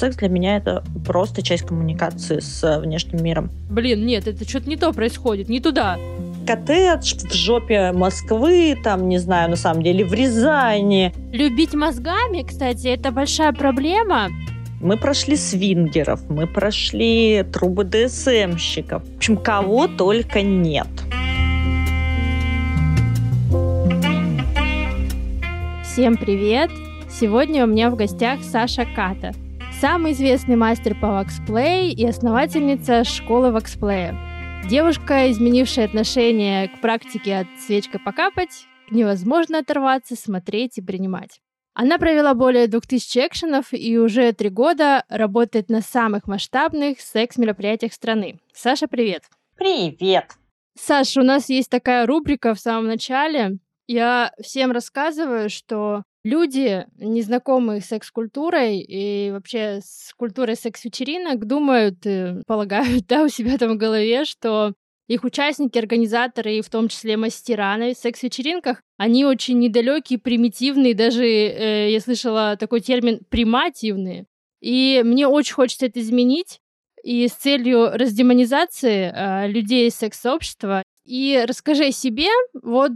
секс для меня это просто часть коммуникации с внешним миром. Блин, нет, это что-то не то происходит, не туда. Коттедж в жопе Москвы, там, не знаю, на самом деле, в Рязани. Любить мозгами, кстати, это большая проблема. Мы прошли свингеров, мы прошли трубы ДСМщиков. В общем, кого только нет. Всем привет! Сегодня у меня в гостях Саша Като, самый известный мастер по вакс плей и основательница школы вакс плея. Девушка, изменившая отношение к практике от свечкой покапать, невозможно оторваться, смотреть и принимать. Она провела более 2000 экшенов и уже 3 года работает на самых масштабных секс-мероприятиях страны. Саша, привет! Привет! Саша, у нас есть такая рубрика в самом начале. Я всем рассказываю, что люди, незнакомые с секс-культурой и вообще с культурой секс-вечеринок, думают, полагают, да, у себя там в голове, что их участники, организаторы и в том числе мастера на секс-вечеринках, они очень недалекие, примитивные, даже я слышала такой термин «примативные». И мне очень хочется это изменить. И с целью раздемонизации людей из секс-сообщества. И расскажи о себе, вот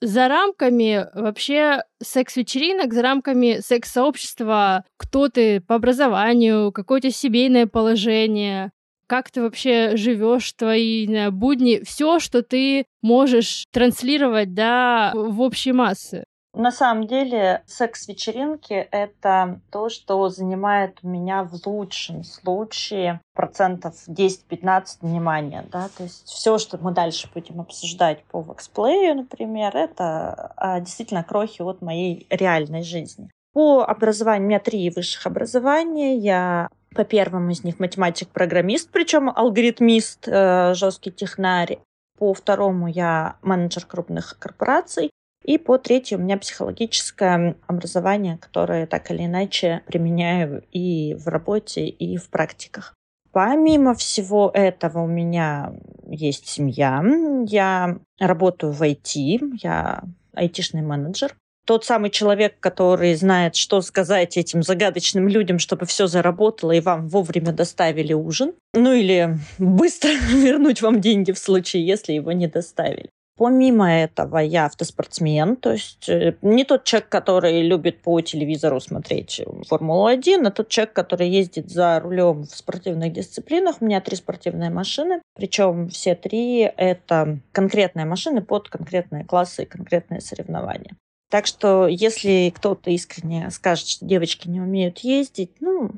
за рамками вообще секс-вечеринок, за рамками секс-сообщества, кто ты по образованию, какое у тебя семейное положение, как ты вообще живешь, твои будни, все, что ты можешь транслировать, да, в общей массы. На самом деле секс-вечеринки — это то, что занимает у меня в лучшем случае 10-15% внимания. Да? То есть все, что мы дальше будем обсуждать по ваксплею, например, это действительно крохи от моей реальной жизни. По образованию у меня 3 высших образования. Я по первому из них математик-программист, причем алгоритмист, жесткий технарь. По второму я менеджер крупных корпораций. И по третьему у меня психологическое образование, которое так или иначе применяю и в работе, и в практиках. Помимо всего этого у меня есть семья. Я работаю в IT, я IT-шный менеджер. Тот самый человек, который знает, что сказать этим загадочным людям, чтобы все заработало и вам вовремя доставили ужин. Ну или быстро вернуть вам деньги в случае, если его не доставили. Помимо этого, я автоспортсмен, то есть не тот человек, который любит по телевизору смотреть Формулу-1, а тот человек, который ездит за рулем в спортивных дисциплинах. У меня 3 спортивные машины, причем все 3 – это конкретные машины под конкретные классы и конкретные соревнования. Так что, если кто-то искренне скажет, что девочки не умеют ездить, ну,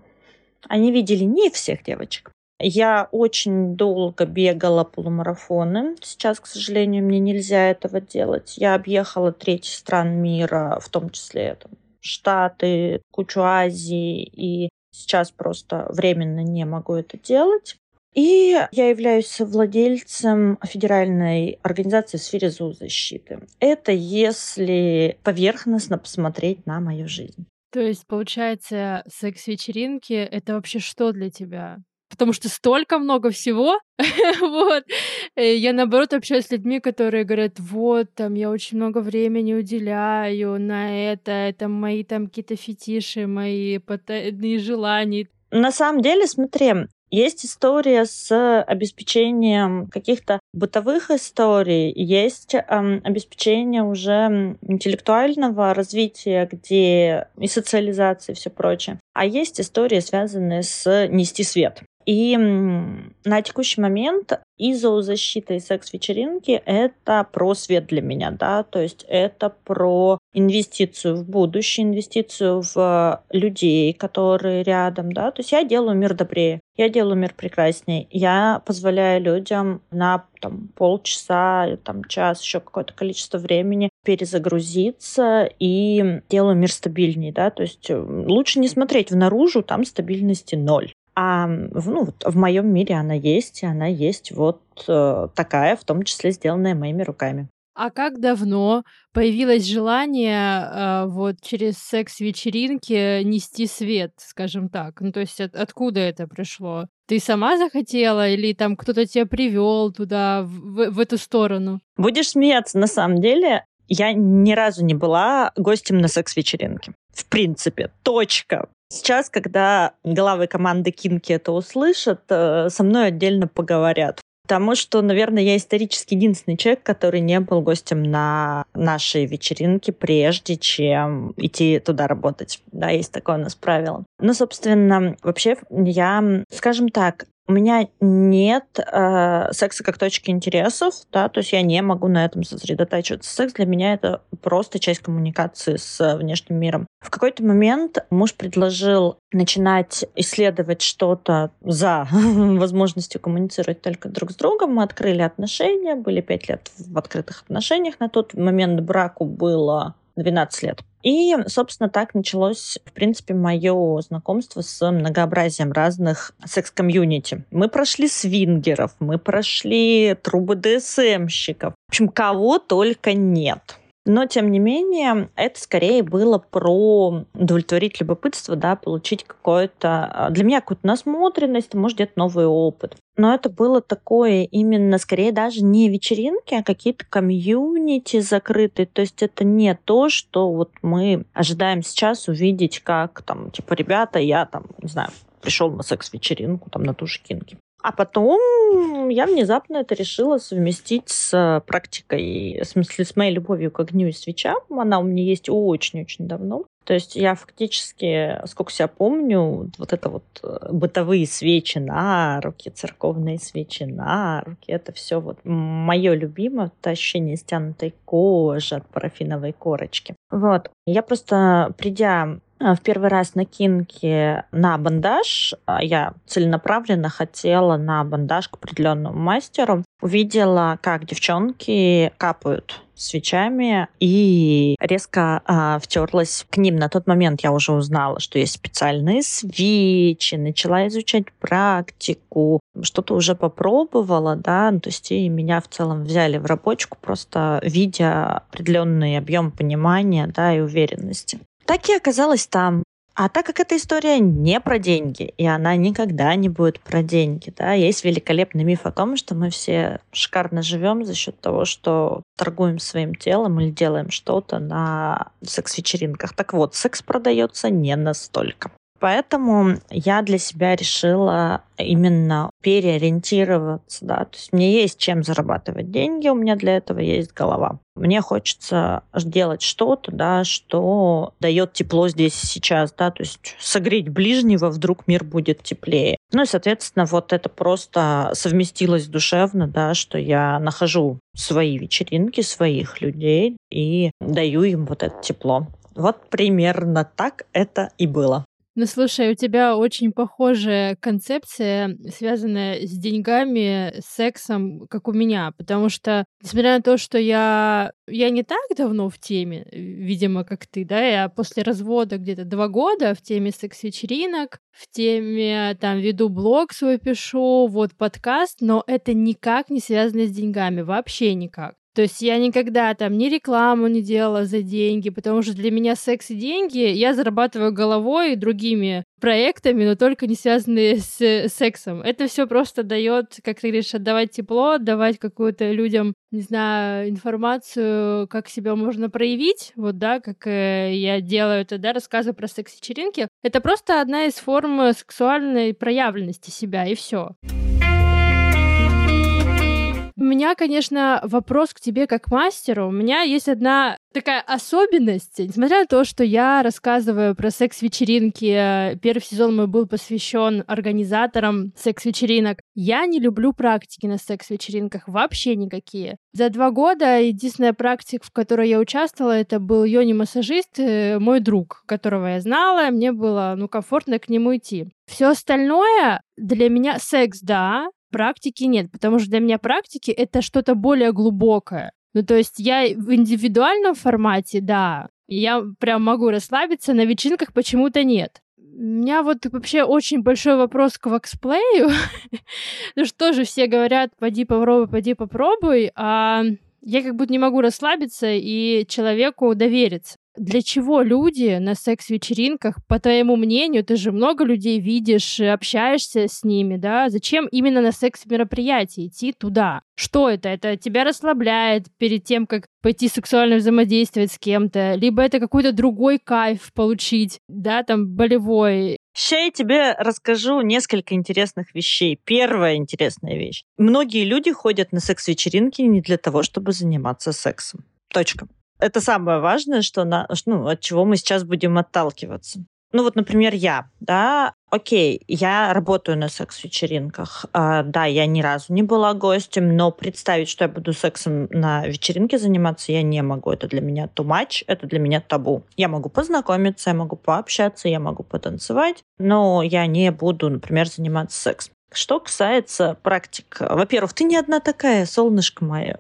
они видели не всех девочек. Я очень долго бегала полумарафоны. Сейчас, к сожалению, мне нельзя этого делать. Я объехала 3 стран мира, в том числе там, Штаты, кучу Азии. И сейчас просто временно не могу это делать. И я являюсь владельцем федеральной организации в сфере зоозащиты. Это если поверхностно посмотреть на мою жизнь. То есть, получается, секс-вечеринки — это вообще что для тебя? Потому что столько много всего. Вот. Я, наоборот, общаюсь с людьми, которые говорят, вот, там, я очень много времени уделяю на это мои там какие-то фетиши, мои потайные желания. На самом деле, смотри, есть история с обеспечением каких-то бытовых историй, есть обеспечение уже интеллектуального развития, где и социализации, и все прочее. А есть истории, связанные с «нести свет». И на текущий момент и зоозащита, и секс-вечеринки — это про свет для меня, да, то есть это про инвестицию в будущее, инвестицию в людей, которые рядом, да, то есть я делаю мир добрее, я делаю мир прекраснее, я позволяю людям на там, полчаса, там, час, еще какое-то количество времени перезагрузиться и делаю мир стабильнее, да, то есть лучше не смотреть внаружи, там стабильности 0. А ну, вот в моем мире она есть, и она есть вот такая, в том числе сделанная моими руками. А как давно появилось желание вот через секс-вечеринки нести свет, скажем так? Ну, то есть откуда это пришло? Ты сама захотела или там кто-то тебя привел туда, в эту сторону? Будешь смеяться, на самом деле, я ни разу не была гостем на секс-вечеринке. В принципе, точка. Сейчас, когда главы команды Кинки это услышат, со мной отдельно поговорят. Потому что, наверное, я исторически единственный человек, который не был гостем на нашей вечеринке, прежде чем идти туда работать. Да, есть такое у нас правило. Ну, собственно, вообще я, скажем так, у меня нет секса как точки интересов, да, то есть я не могу на этом сосредотачиваться. Секс для меня это просто часть коммуникации с внешним миром. В какой-то момент муж предложил начинать исследовать что-то за возможностью коммуницировать только друг с другом. Мы открыли отношения, были 5 лет в открытых отношениях. На тот момент браку было 12 лет. И, собственно, так началось, в принципе, мое знакомство с многообразием разных секс-комьюнити. Мы прошли свингеров, мы прошли трубы ДСМщиков. В общем, кого только нет. Но, тем не менее, это скорее было про удовлетворить любопытство, да, получить какое-то, для меня какую-то насмотренность, может, где-то новый опыт. Но это было такое именно, скорее, даже не вечеринки, а какие-то комьюнити закрытые. То есть это не то, что вот мы ожидаем сейчас увидеть, как там, типа, ребята, я там, не знаю, пришел на секс-вечеринку, там, на ту же Кинки. А потом я внезапно это решила совместить с практикой, в смысле, с моей любовью к огню и свечам. Она у меня есть очень-очень давно. То есть я фактически, сколько себя помню, вот это вот бытовые свечи на руки, церковные свечи на руки, это все вот мое любимое, это ощущение стянутой кожи от парафиновой корочки. Вот. Я просто, придя в первый раз на Кинки на бандаж, я целенаправленно хотела на бандаж к определенному мастеру, увидела, как девчонки капают свечами и резко втерлась к ним. На тот момент я уже узнала, что есть специальные свечи, начала изучать практику, что-то уже попробовала, да, ну, то есть и меня в целом взяли в рабочку, просто видя определенный объем понимания, да, и уверенности. Так и оказалась там. А так как эта история не про деньги, и она никогда не будет про деньги, да, есть великолепный миф о том, что мы все шикарно живем за счет того, что торгуем своим телом или делаем что-то на секс-вечеринках. Так вот, секс продается не настолько. Поэтому я для себя решила именно переориентироваться, да, то есть мне есть чем зарабатывать деньги, у меня для этого есть голова. Мне хочется делать что-то, да, что дает тепло здесь и сейчас, да, то есть согреть ближнего, вдруг мир будет теплее. Ну и, соответственно, вот это просто совместилось душевно, да, что я нахожу свои вечеринки, своих людей и даю им вот это тепло. Вот примерно так это и было. Ну, слушай, у тебя очень похожая концепция, связанная с деньгами, с сексом, как у меня, потому что, несмотря на то, что я не так давно в теме, видимо, как ты, да, я после развода где-то 2 года в теме секс-вечеринок, в теме, там, веду блог свой пишу, вот подкаст, но это никак не связано с деньгами, вообще никак. То есть я никогда там ни рекламу не делала за деньги, потому что для меня секс и деньги я зарабатываю головой и другими проектами, но только не связанные с сексом. Это все просто дает, как ты говоришь, отдавать тепло, отдавать какую-то людям, не знаю, информацию, как себя можно проявить, вот, да, как я делаю это, да, рассказываю про секс-вечеринки. Это просто одна из форм сексуальной проявленности себя, и все. У меня, конечно, вопрос к тебе как мастеру. У меня есть одна такая особенность. Несмотря на то, что я рассказываю про секс-вечеринки, первый сезон мой был посвящен организаторам секс-вечеринок, я не люблю практики на секс-вечеринках вообще никакие. За 2 года единственная практика, в которой я участвовала, это был йони-массажист, мой друг, которого я знала, мне было, ну, комфортно к нему идти. Все остальное для меня секс, да, практики нет, потому что для меня практики — это что-то более глубокое. Ну, то есть я в индивидуальном формате, да, я прям могу расслабиться, на вечеринках почему-то нет. У меня вот вообще очень большой вопрос к ваксплею. Ну что же, все говорят, поди попробуй, а я как будто не могу расслабиться и человеку довериться. для чего люди на секс-вечеринках, по твоему мнению, ты же много людей видишь, общаешься с ними, да? Зачем именно на секс-мероприятие идти туда? Что это? Это тебя расслабляет перед тем, как пойти сексуально взаимодействовать с кем-то? Либо это какой-то другой кайф получить, да, там, болевой? Сейчас я тебе расскажу несколько интересных вещей. Первая интересная вещь. Многие люди ходят на секс-вечеринки не для того, чтобы заниматься сексом. Точка. Это самое важное, что от чего мы сейчас будем отталкиваться. Ну вот, например, я, да, окей, я работаю на секс-вечеринках, да, я ни разу не была гостем, но представить, что я буду сексом на вечеринке заниматься, я не могу, это для меня too much, это для меня табу. Я могу познакомиться, я могу пообщаться, я могу потанцевать, но я не буду, например, заниматься сексом. Что касается практик. Во-первых, ты не одна такая, солнышко мое.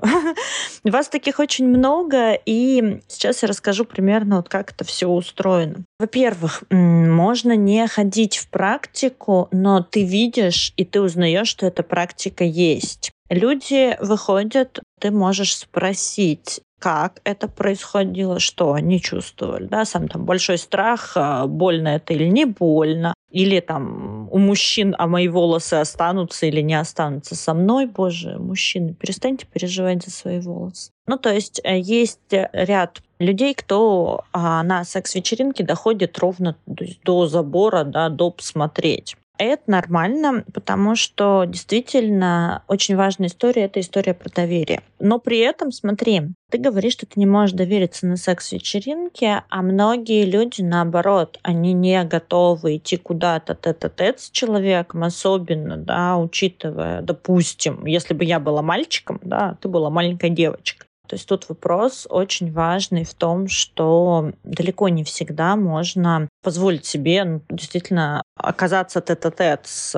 Вас таких очень много, и сейчас я расскажу примерно, вот как это все устроено. Во-первых, можно не ходить в практику, но ты видишь и ты узнаешь, что эта практика есть. Люди выходят, ты можешь спросить, как это происходило, что они чувствовали, да, сам там большой страх, больно это или не больно, или там у мужчин, а мои волосы останутся или не останутся со мной, боже, мужчины, перестаньте переживать за свои волосы. Ну, то есть есть ряд людей, кто на секс-вечеринке доходит ровно до забора, да, до посмотреть. Это нормально, потому что действительно очень важная история – это история про доверие. Но при этом, смотри, ты говоришь, что ты не можешь довериться на секс-вечеринке, а многие люди, наоборот, они не готовы идти куда-то тет-а-тет с человеком, особенно, да, учитывая, допустим, если бы я была мальчиком, да, ты была маленькая девочка. То есть тут вопрос очень важный в том, что далеко не всегда можно позволить себе действительно оказаться тет-а-тет с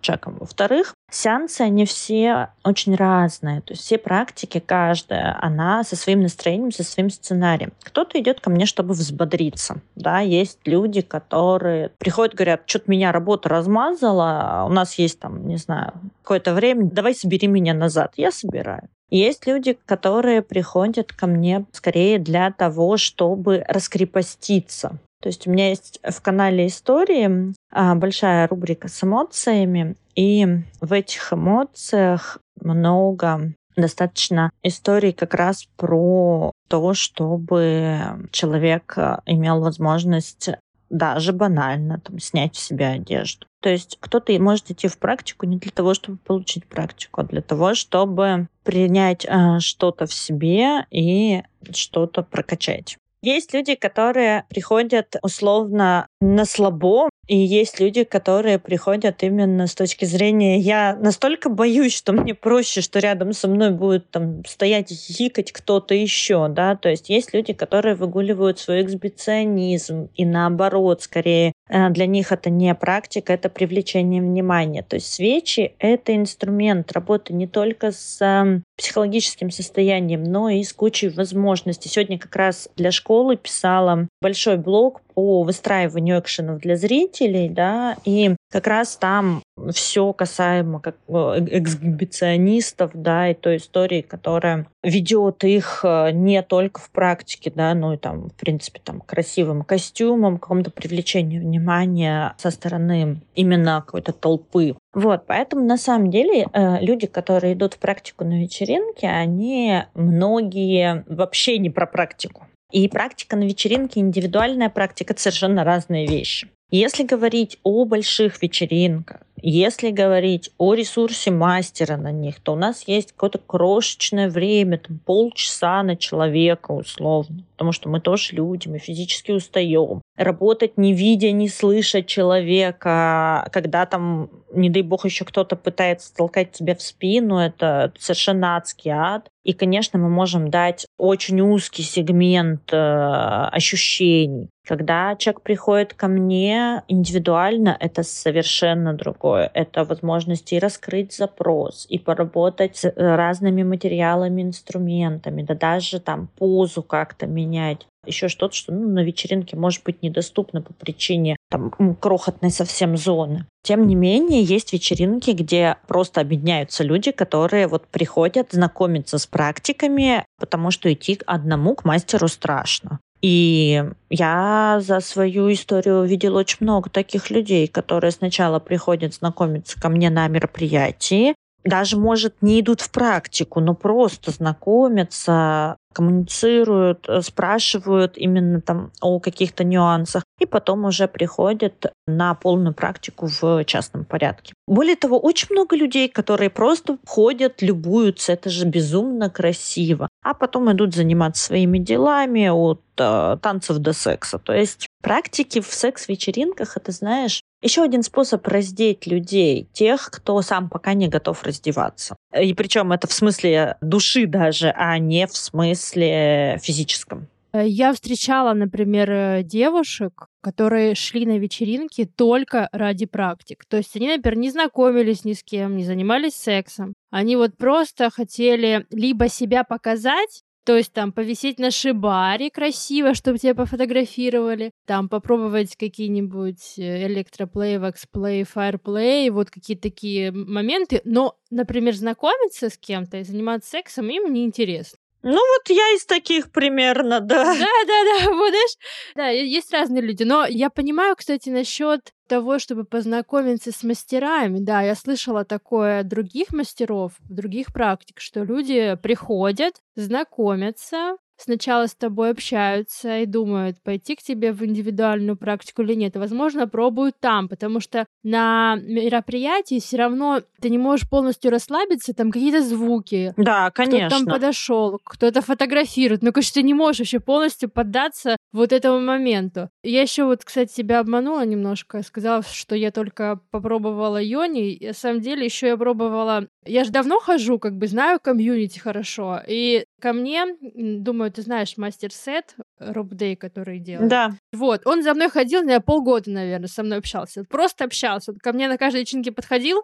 человеком. Во-вторых, сеансы, они все очень разные. То есть все практики, каждая, она со своим настроением, со своим сценарием. Кто-то идет ко мне, чтобы взбодриться. Да, есть люди, которые приходят, говорят, что-то меня работа размазала, у нас есть там, не знаю, какое-то время, давай собери меня назад. Я собираю. Есть люди, которые приходят ко мне скорее для того, чтобы раскрепоститься. То есть у меня есть в канале истории большая рубрика с эмоциями, и в этих эмоциях много достаточно историй как раз про то, чтобы человек имел возможность даже банально там, снять с себя одежду. То есть кто-то может идти в практику не для того, чтобы получить практику, а для того, чтобы принять что-то в себе и что-то прокачать. Есть люди, которые приходят условно на слабо, и есть люди, которые приходят именно с точки зрения «я настолько боюсь, что мне проще, что рядом со мной будет там, стоять и хихикать кто-то еще». Да? То есть есть люди, которые выгуливают свой эксбиционизм, и наоборот, скорее, для них это не практика, это привлечение внимания. То есть свечи — это инструмент работы не только с психологическим состоянием, но и с кучей возможностей. Сегодня как раз для школы писала большой блог по выстраиванию экшенов для зрителей, да, и как раз там все касаемо как эксгибиционистов, да, и той истории, которая ведет их не только в практике, да, но и там, в принципе, там, красивым костюмом, какому-то привлечению внимания со стороны именно какой-то толпы. Вот, поэтому на самом деле люди, которые идут в практику на вечеринке, они многие вообще не про практику. И практика на вечеринке, индивидуальная практика – это совершенно разные вещи. Если говорить о больших вечеринках, если говорить о ресурсе мастера на них, то у нас есть какое-то крошечное время, там, полчаса на человека условно, потому что мы тоже люди, мы физически устаем. Работать не видя, не слыша человека, когда там, не дай бог, еще кто-то пытается толкать тебя в спину, это совершенно адский ад. И, конечно, мы можем дать очень узкий сегмент ощущений. Когда человек приходит ко мне индивидуально, это совершенно другое. Это возможность и раскрыть запрос, и поработать с разными материалами, инструментами, да даже там позу как-то менять. Еще что-то, что на вечеринке может быть недоступно по причине там, крохотной совсем зоны. Тем не менее, есть вечеринки, где просто объединяются люди, которые вот приходят знакомиться с практиками, потому что идти одному к мастеру страшно. И я за свою историю видела очень много таких людей, которые сначала приходят знакомиться ко мне на мероприятии, даже, может, не идут в практику, но просто знакомятся, коммуницируют, спрашивают именно там о каких-то нюансах, и потом уже приходят на полную практику в частном порядке. Более того, очень много людей, которые просто ходят, любуются, это же безумно красиво, а потом идут заниматься своими делами от танцев до секса. То есть практики в секс-вечеринках, это, знаешь, еще один способ раздеть людей, тех, кто сам пока не готов раздеваться. И причем это в смысле души даже, а не в смысле физическом. Я встречала, например, девушек, которые шли на вечеринки только ради практик. То есть они, например, не знакомились ни с кем, не занимались сексом. Они вот просто хотели либо себя показать, то есть там повисеть на шибаре красиво, чтобы тебя пофотографировали, там попробовать какие-нибудь электроплей, вакс-плей, фаерплей, вот какие-то такие моменты. Но, например, знакомиться с кем-то и заниматься сексом им неинтересно. Ну вот я из таких примерно, да. Да-да-да, будешь? Да, есть разные люди. Но я понимаю, кстати, насчет того, чтобы познакомиться с мастерами. Да, я слышала такое от других мастеров, других практик, что люди приходят, знакомятся, сначала с тобой общаются и думают, пойти к тебе в индивидуальную практику или нет. Возможно, пробуют там, потому что на мероприятии все равно ты не можешь полностью расслабиться, там какие-то звуки. Да, конечно. Кто-то там подошел, кто-то фотографирует. Ну, конечно, ты не можешь вообще полностью поддаться вот этому моменту. Я еще вот, кстати, себя обманула немножко, сказала, что я только попробовала йони. И, на самом деле, еще я пробовала... Я же давно хожу, как бы знаю комьюнити хорошо. И ко мне, думаю, ты знаешь мастер-сет Роб Дэй, который делает. Да. Вот, он за мной ходил, наверное, полгода, наверное, со мной общался. Просто общался. Он ко мне на каждой вечеринке подходил,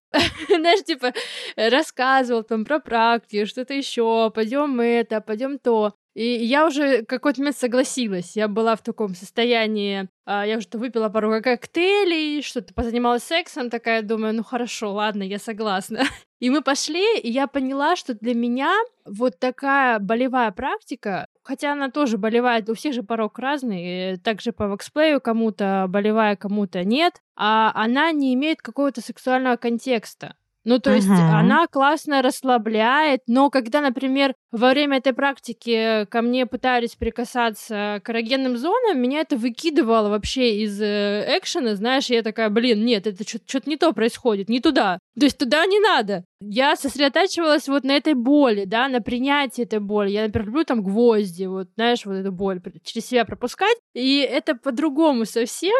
знаешь, типа рассказывал там про практику, что-то еще, пойдем это, пойдем то. И я уже какой-то момент согласилась. Я была в таком состоянии, я уже выпила пару коктейлей, что-то позанималась сексом, такая думаю, ну хорошо, ладно, я согласна. И мы пошли, и я поняла, что для меня вот такая болевая практика, хотя она тоже болевая, у всех же порог разный, также по ваксплею кому-то болевая, кому-то нет, а она не имеет какого-то сексуального контекста. Ну, то есть она классно расслабляет, но когда, например, во время этой практики ко мне пытались прикасаться к эрогенным зонам, меня это выкидывало вообще из экшена, знаешь, я такая, блин, нет, это что-то не то происходит, не туда, то есть туда не надо. Я сосредотачивалась вот на этой боли, да, на принятии этой боли. Я, например, люблю там гвозди, вот, знаешь, вот эту боль через себя пропускать, и это по-другому совсем...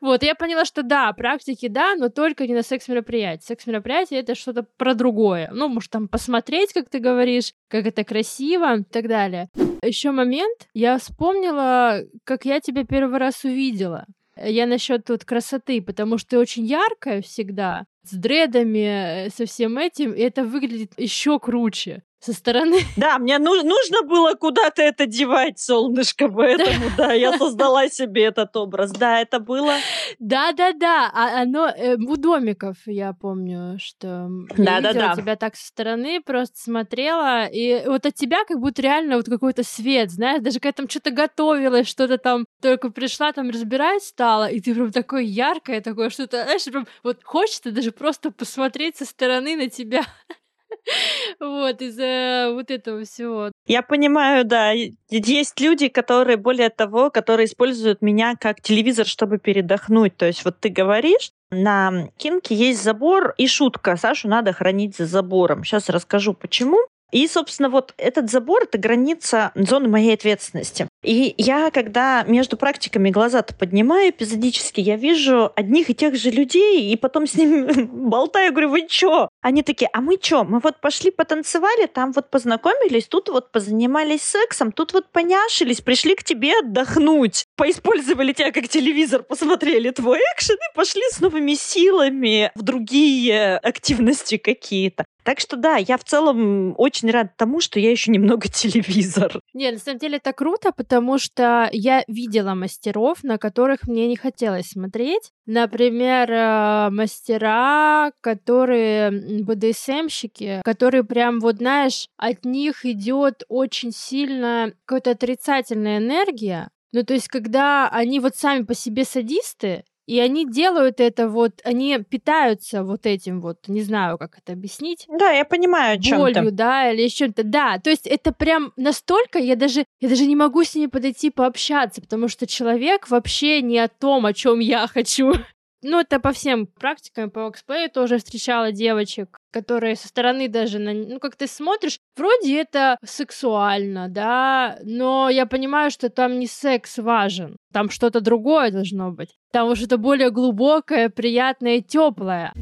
Вот, я поняла, что да, практики, да, но только не на секс-мероприятии. Секс-мероприятие — это что-то про другое. Ну, может, там посмотреть, как ты говоришь, как это красиво и так далее. Еще момент. Я вспомнила, как я тебя первый раз увидела. Я насчет вот красоты, потому что ты очень яркая всегда, с дредами, со всем этим, и это выглядит еще круче. Со стороны. Да, мне нужно было куда-то это девать, солнышко, поэтому, да, я создала себе этот образ. Да, это было... Да-да-да, оно у домиков, я помню, что я видела тебя так со стороны, просто смотрела, и вот от тебя как будто реально вот какой-то свет, знаешь, даже когда там что-то готовилась, что-то там только пришла, там разбирать стала, и ты прям такое яркое, такое что-то, знаешь, прям вот хочется даже просто посмотреть со стороны на тебя. Вот, из-за вот этого всего. Я понимаю, да. Есть люди, которые, более того, которые используют меня как телевизор, чтобы передохнуть. То есть вот ты говоришь, на Кинке есть забор и шутка. Сашу надо хранить за забором. Сейчас расскажу, почему. И, собственно, вот этот забор — это граница зоны моей ответственности. И я, когда между практиками глаза-то поднимаю эпизодически, я вижу одних и тех же людей, и потом с ними болтаю, говорю, вы чё? Они такие, а мы чё? Мы вот пошли потанцевали, там вот познакомились, тут вот позанимались сексом, тут вот поняшились, пришли к тебе отдохнуть, поиспользовали тебя как телевизор, посмотрели твой экшен и пошли с новыми силами в другие активности какие-то. Так что да, я в целом очень рада тому, что я еще немного телевизор. Не, на самом деле это круто, потому что я видела мастеров, на которых мне не хотелось смотреть. Например, мастера, которые БДСМщики, которые прям, вот знаешь, от них идет очень сильно какая-то отрицательная энергия. Ну, то есть, когда они вот сами по себе садисты, и они делают это вот, они питаются вот этим вот, не знаю, как это объяснить. Да, я понимаю, о чем ты. Болью, да, или еще чем-то. Да, то есть это прям настолько, я даже не могу с ними подойти пообщаться, потому что человек вообще не о том, о чем я хочу. Ну, это по всем практикам, по ваксплею тоже встречала девочек, которые со стороны даже, как ты смотришь, вроде это сексуально, да, но я понимаю, что там не секс важен, там что-то другое должно быть, там что-то более глубокое, приятное и тёплое.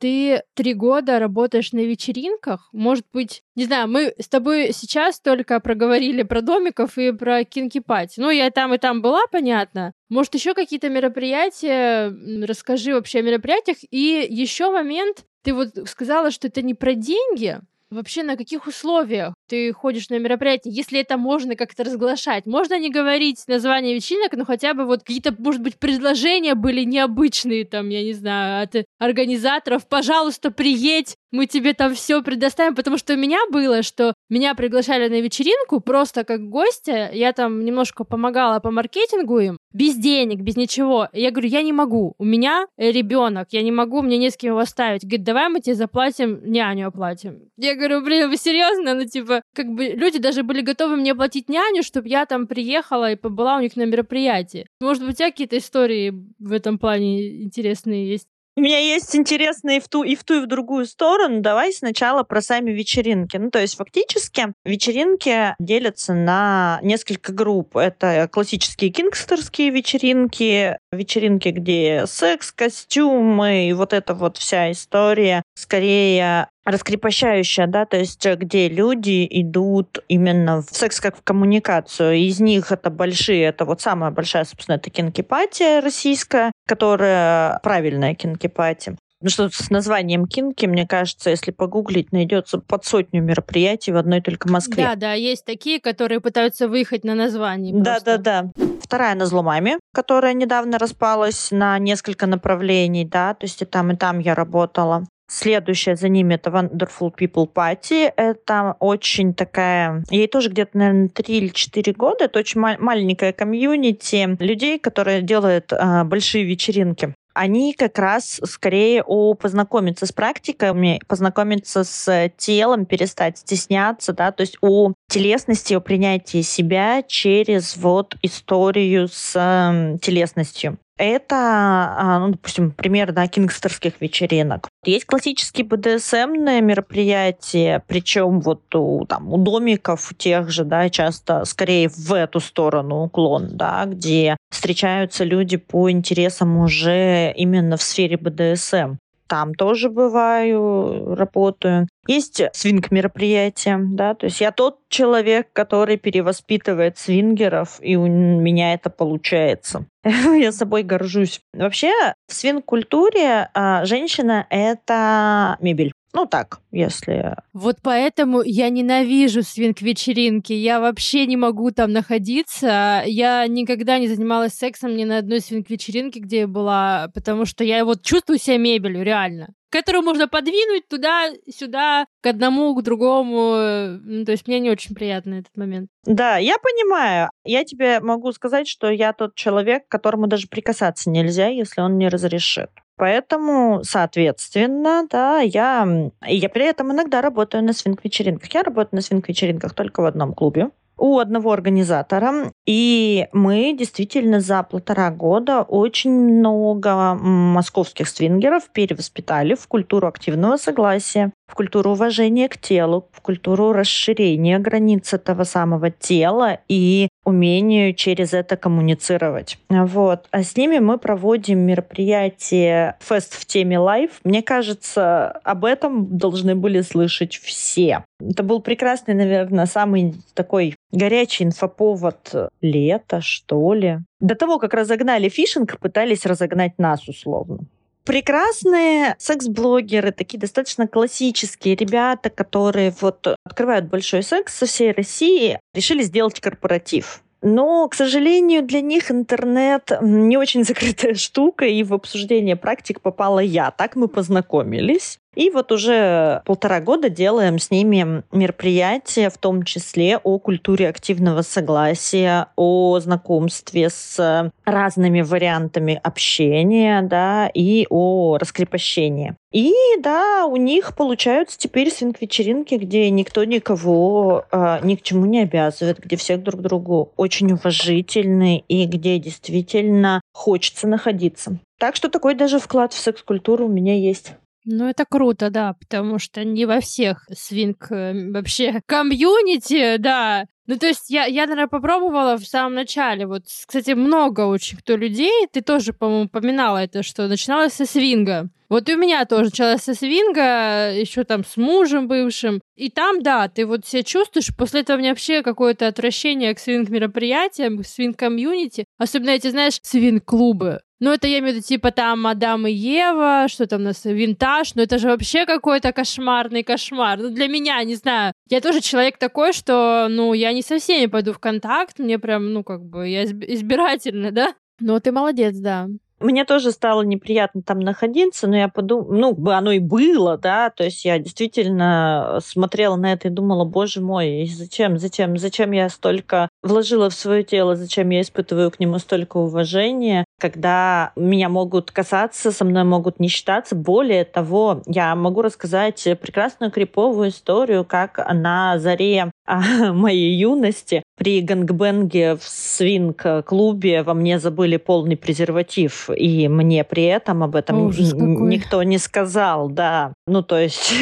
Ты 3 года работаешь на вечеринках, может быть, не знаю, мы с тобой сейчас только проговорили про домиков и про Kinky Party. Ну, я и там была, понятно. Может, еще какие-то мероприятия, расскажи вообще о мероприятиях. И еще момент, ты вот сказала, что это не про деньги. Вообще, на каких условиях ты ходишь на мероприятия, если это можно как-то разглашать? Можно не говорить название вечеринок, но хотя бы вот какие-то, может быть, предложения были необычные, там, я не знаю, от организаторов, пожалуйста, приедь, мы тебе там все предоставим, потому что у меня было, что меня приглашали на вечеринку просто как гостя, я там немножко помогала по маркетингу им, без денег, без ничего. Я говорю, я не могу, у меня ребенок, я не могу, мне не с кем его оставить. Говорит, давай мы тебе заплатим, няню оплатим. Я говорю, блин, вы серьезно? Ну, типа, как бы люди даже были готовы мне платить няню, чтобы я там приехала и побыла у них на мероприятии. Может быть, у тебя какие-то истории в этом плане интересные есть? У меня есть интересные и в ту, и в другую сторону. Давай сначала про сами вечеринки. Ну, то есть, фактически, вечеринки делятся на несколько групп. Это классические кингстерские вечеринки, вечеринки, где секс, костюмы и вот эта вот вся история. Скорее, раскрепощающая, да, то есть где люди идут именно в секс как в коммуникацию. Из них это большие, это вот самая большая, собственно, это кинки-пати российская, которая правильная кинки-пати. Ну, что с названием кинки, мне кажется, если погуглить, найдется под 100 мероприятий в одной только Москве. Да, есть такие, которые пытаются выехать на название. Да. Вторая на Зломаме, которая недавно распалась на несколько направлений, да, то есть и там я работала. Следующая за ними — это Wonderful People Party. Это очень такая... Ей тоже где-то, наверное, 3 или 4 года. Это очень маленькая комьюнити людей, которые делают большие вечеринки. Они как раз скорее познакомиться с практиками, познакомиться с телом, перестать стесняться, да, то есть о телесности, о принятии себя через вот историю с телесностью. Это, ну, допустим, пример, да, кингстерских вечеринок. Есть классические БДСМные мероприятия, причем вот у домиков, у тех же, да, часто скорее в эту сторону уклон, да, где встречаются люди по интересам уже именно в сфере БДСМ. Там тоже бываю, работаю. Есть свинг-мероприятия, да, то есть я тот человек, который перевоспитывает свингеров, и у меня это получается. Я собой горжусь. Вообще, в свинг-культуре женщина — это мебель. Ну так, если... Вот поэтому я ненавижу свинг-вечеринки. Я вообще не могу там находиться. Я никогда не занималась сексом ни на одной свинг-вечеринке, где я была, потому что я вот чувствую себя мебелью, реально. Которую можно подвинуть туда-сюда, к одному, к другому. Ну, то есть мне не очень приятно этот момент. Да, я понимаю. Я тебе могу сказать, что я тот человек, к которому даже прикасаться нельзя, если он не разрешит. Поэтому, соответственно, да, я при этом иногда работаю на свинг-вечеринках. Я работаю на свинг-вечеринках только в одном клубе у одного организатора. И мы действительно за 1,5 года очень много московских свингеров перевоспитали в культуру активного согласия, в культуру уважения к телу, в культуру расширения границ этого самого тела и умению через это коммуницировать. Вот. А с ними мы проводим мероприятие Fest in theme Life. Мне кажется, об этом должны были слышать все. Это был прекрасный, наверное, самый такой горячий инфоповод лета, что ли. До того, как разогнали фишинг, пытались разогнать нас условно. Прекрасные секс-блогеры, такие достаточно классические ребята, которые вот открывают большой секс со всей России, решили сделать корпоратив. Но, к сожалению, для них интернет не очень закрытая штука, и в обсуждение практик попала я. Так мы познакомились. И вот уже 1,5 года делаем с ними мероприятия, в том числе о культуре активного согласия, о знакомстве с разными вариантами общения, да, и о раскрепощении. И да, у них получаются теперь свинг-вечеринки, где никто никого ни к чему не обязывает, где все друг к другу очень уважительны и где действительно хочется находиться. Так что такой даже вклад в секс-культуру у меня есть. Ну, это круто, да, потому что не во всех свинг вообще комьюнити, да. Ну, то есть я, наверное, попробовала в самом начале. Вот, кстати, много очень кто людей. Ты тоже, по-моему, упоминала это, что начиналось со свинга. Вот и у меня тоже началось со свинга, еще там с мужем бывшим. И там, да, ты вот себя чувствуешь. После этого у меня вообще какое-то отвращение к свинг-мероприятиям, к свинг-комьюнити. Особенно эти, знаешь, свинг-клубы. Ну, это я имею в виду, типа, там, Мадам и Ева, что там у нас, Винтаж, но это же вообще какой-то кошмарный кошмар. Ну, для меня, не знаю, я тоже человек такой, что, ну, я не со всеми пойду в контакт, мне прям, ну, как бы, я избирательна, да? Ну, ты молодец, да. Мне тоже стало неприятно там находиться, но я подумала, ну, оно и было, да, то есть я действительно смотрела на это и думала, боже мой, зачем я столько вложила в свое тело, зачем я испытываю к нему столько уважения, когда меня могут касаться, со мной могут не считаться. Более того, я могу рассказать прекрасную криповую историю, как на заре моей юности при гангбенге в свинг-клубе во мне забыли полный презерватив, и мне при этом об этом никто не сказал, да. Ну, то есть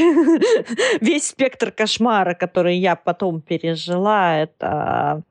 весь спектр кошмара, который я потом пережила, это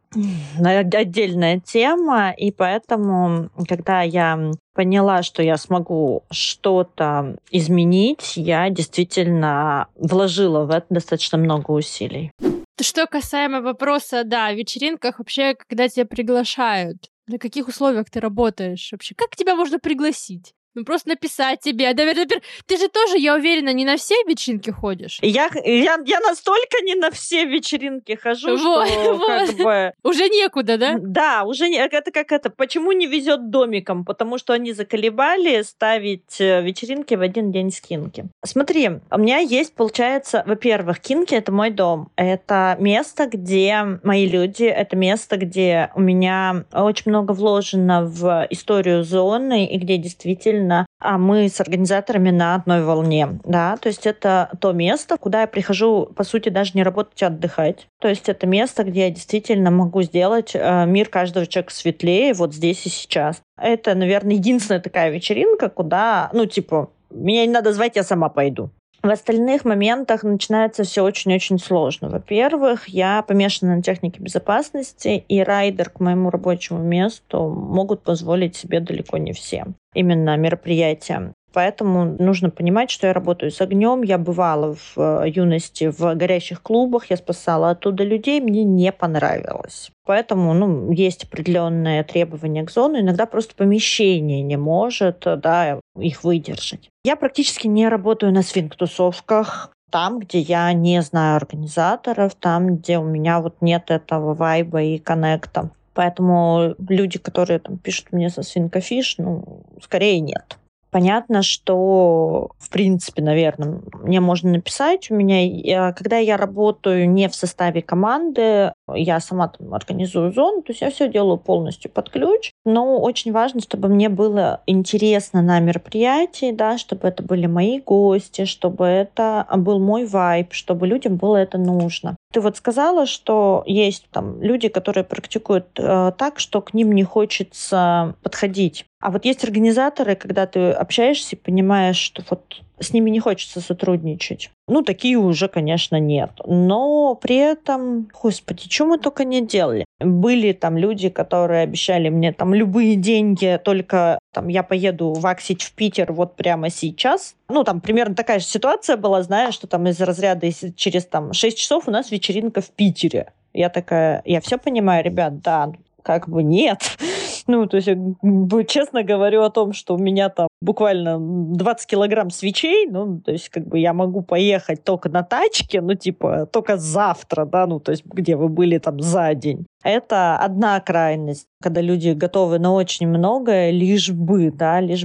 отдельная тема, и поэтому, когда я поняла, что я смогу что-то изменить, я действительно вложила в это достаточно много усилий. Что касаемо вопроса, да, о вечеринках, вообще, когда тебя приглашают, на каких условиях ты работаешь вообще? Как тебя можно пригласить? Ну, просто написать тебе. Например, ты же тоже, я уверена, не на все вечеринки ходишь. Я настолько не на все вечеринки хожу, вот, что вот. Как бы... Уже некуда, да? Да, уже не... Это как это... Почему не везет домиком? Потому что они заколебали ставить вечеринки в один день с кинки. Смотри, у меня есть, получается, во-первых, кинки — это мой дом. Это место, где мои люди, это место, где у меня очень много вложено в историю зоны и где действительно а мы с организаторами на одной волне, да, то есть это то место, куда я прихожу, по сути, даже не работать, а отдыхать, то есть это место, где я действительно могу сделать мир каждого человека светлее вот здесь и сейчас. Это, наверное, единственная такая вечеринка, куда, ну, типа, меня не надо звать, я сама пойду. В остальных моментах начинается все очень-очень сложно. Во-первых, я помешана на технике безопасности, и райдер к моему рабочему месту могут позволить себе далеко не все именно мероприятия. Поэтому нужно понимать, что я работаю с огнем. Я бывала в юности в горящих клубах, я спасала оттуда людей, мне не понравилось. Поэтому, ну, есть определенные требования к зону. Иногда просто помещение не может, да, их выдержать. Я практически не работаю на свинг-тусовках. Там, где я не знаю организаторов, там, где у меня вот нет этого вайба и коннекта. Поэтому люди, которые там пишут мне со свинг-афиш, ну, скорее нет. Понятно, что, в принципе, наверное, мне можно написать. У меня, когда я работаю не в составе команды, я сама там организую зону, то есть я все делаю полностью под ключ. Но очень важно, чтобы мне было интересно на мероприятии, да, чтобы это были мои гости, чтобы это был мой вайб, чтобы людям было это нужно. Ты вот сказала, что есть там люди, которые практикуют так, что к ним не хочется подходить. А вот есть организаторы, когда ты общаешься и понимаешь, что вот с ними не хочется сотрудничать. Ну, такие уже, конечно, нет. Но при этом, господи, что мы только не делали. Были там люди, которые обещали мне там любые деньги, только там я поеду ваксить в Питер вот прямо сейчас. Ну, там примерно такая же ситуация была, знаешь, что там из разряда через там 6 часов у нас вечеринка в Питере. Я такая, я все понимаю, ребят, да, как бы нет. Ну, то есть, честно говорю о том, что у меня там буквально 20 килограмм свечей, ну, то есть, как бы я могу поехать только на тачке, ну, типа, только завтра, да, ну, то есть, где вы были там за день. Это одна крайность, когда люди готовы на очень многое, лишь бы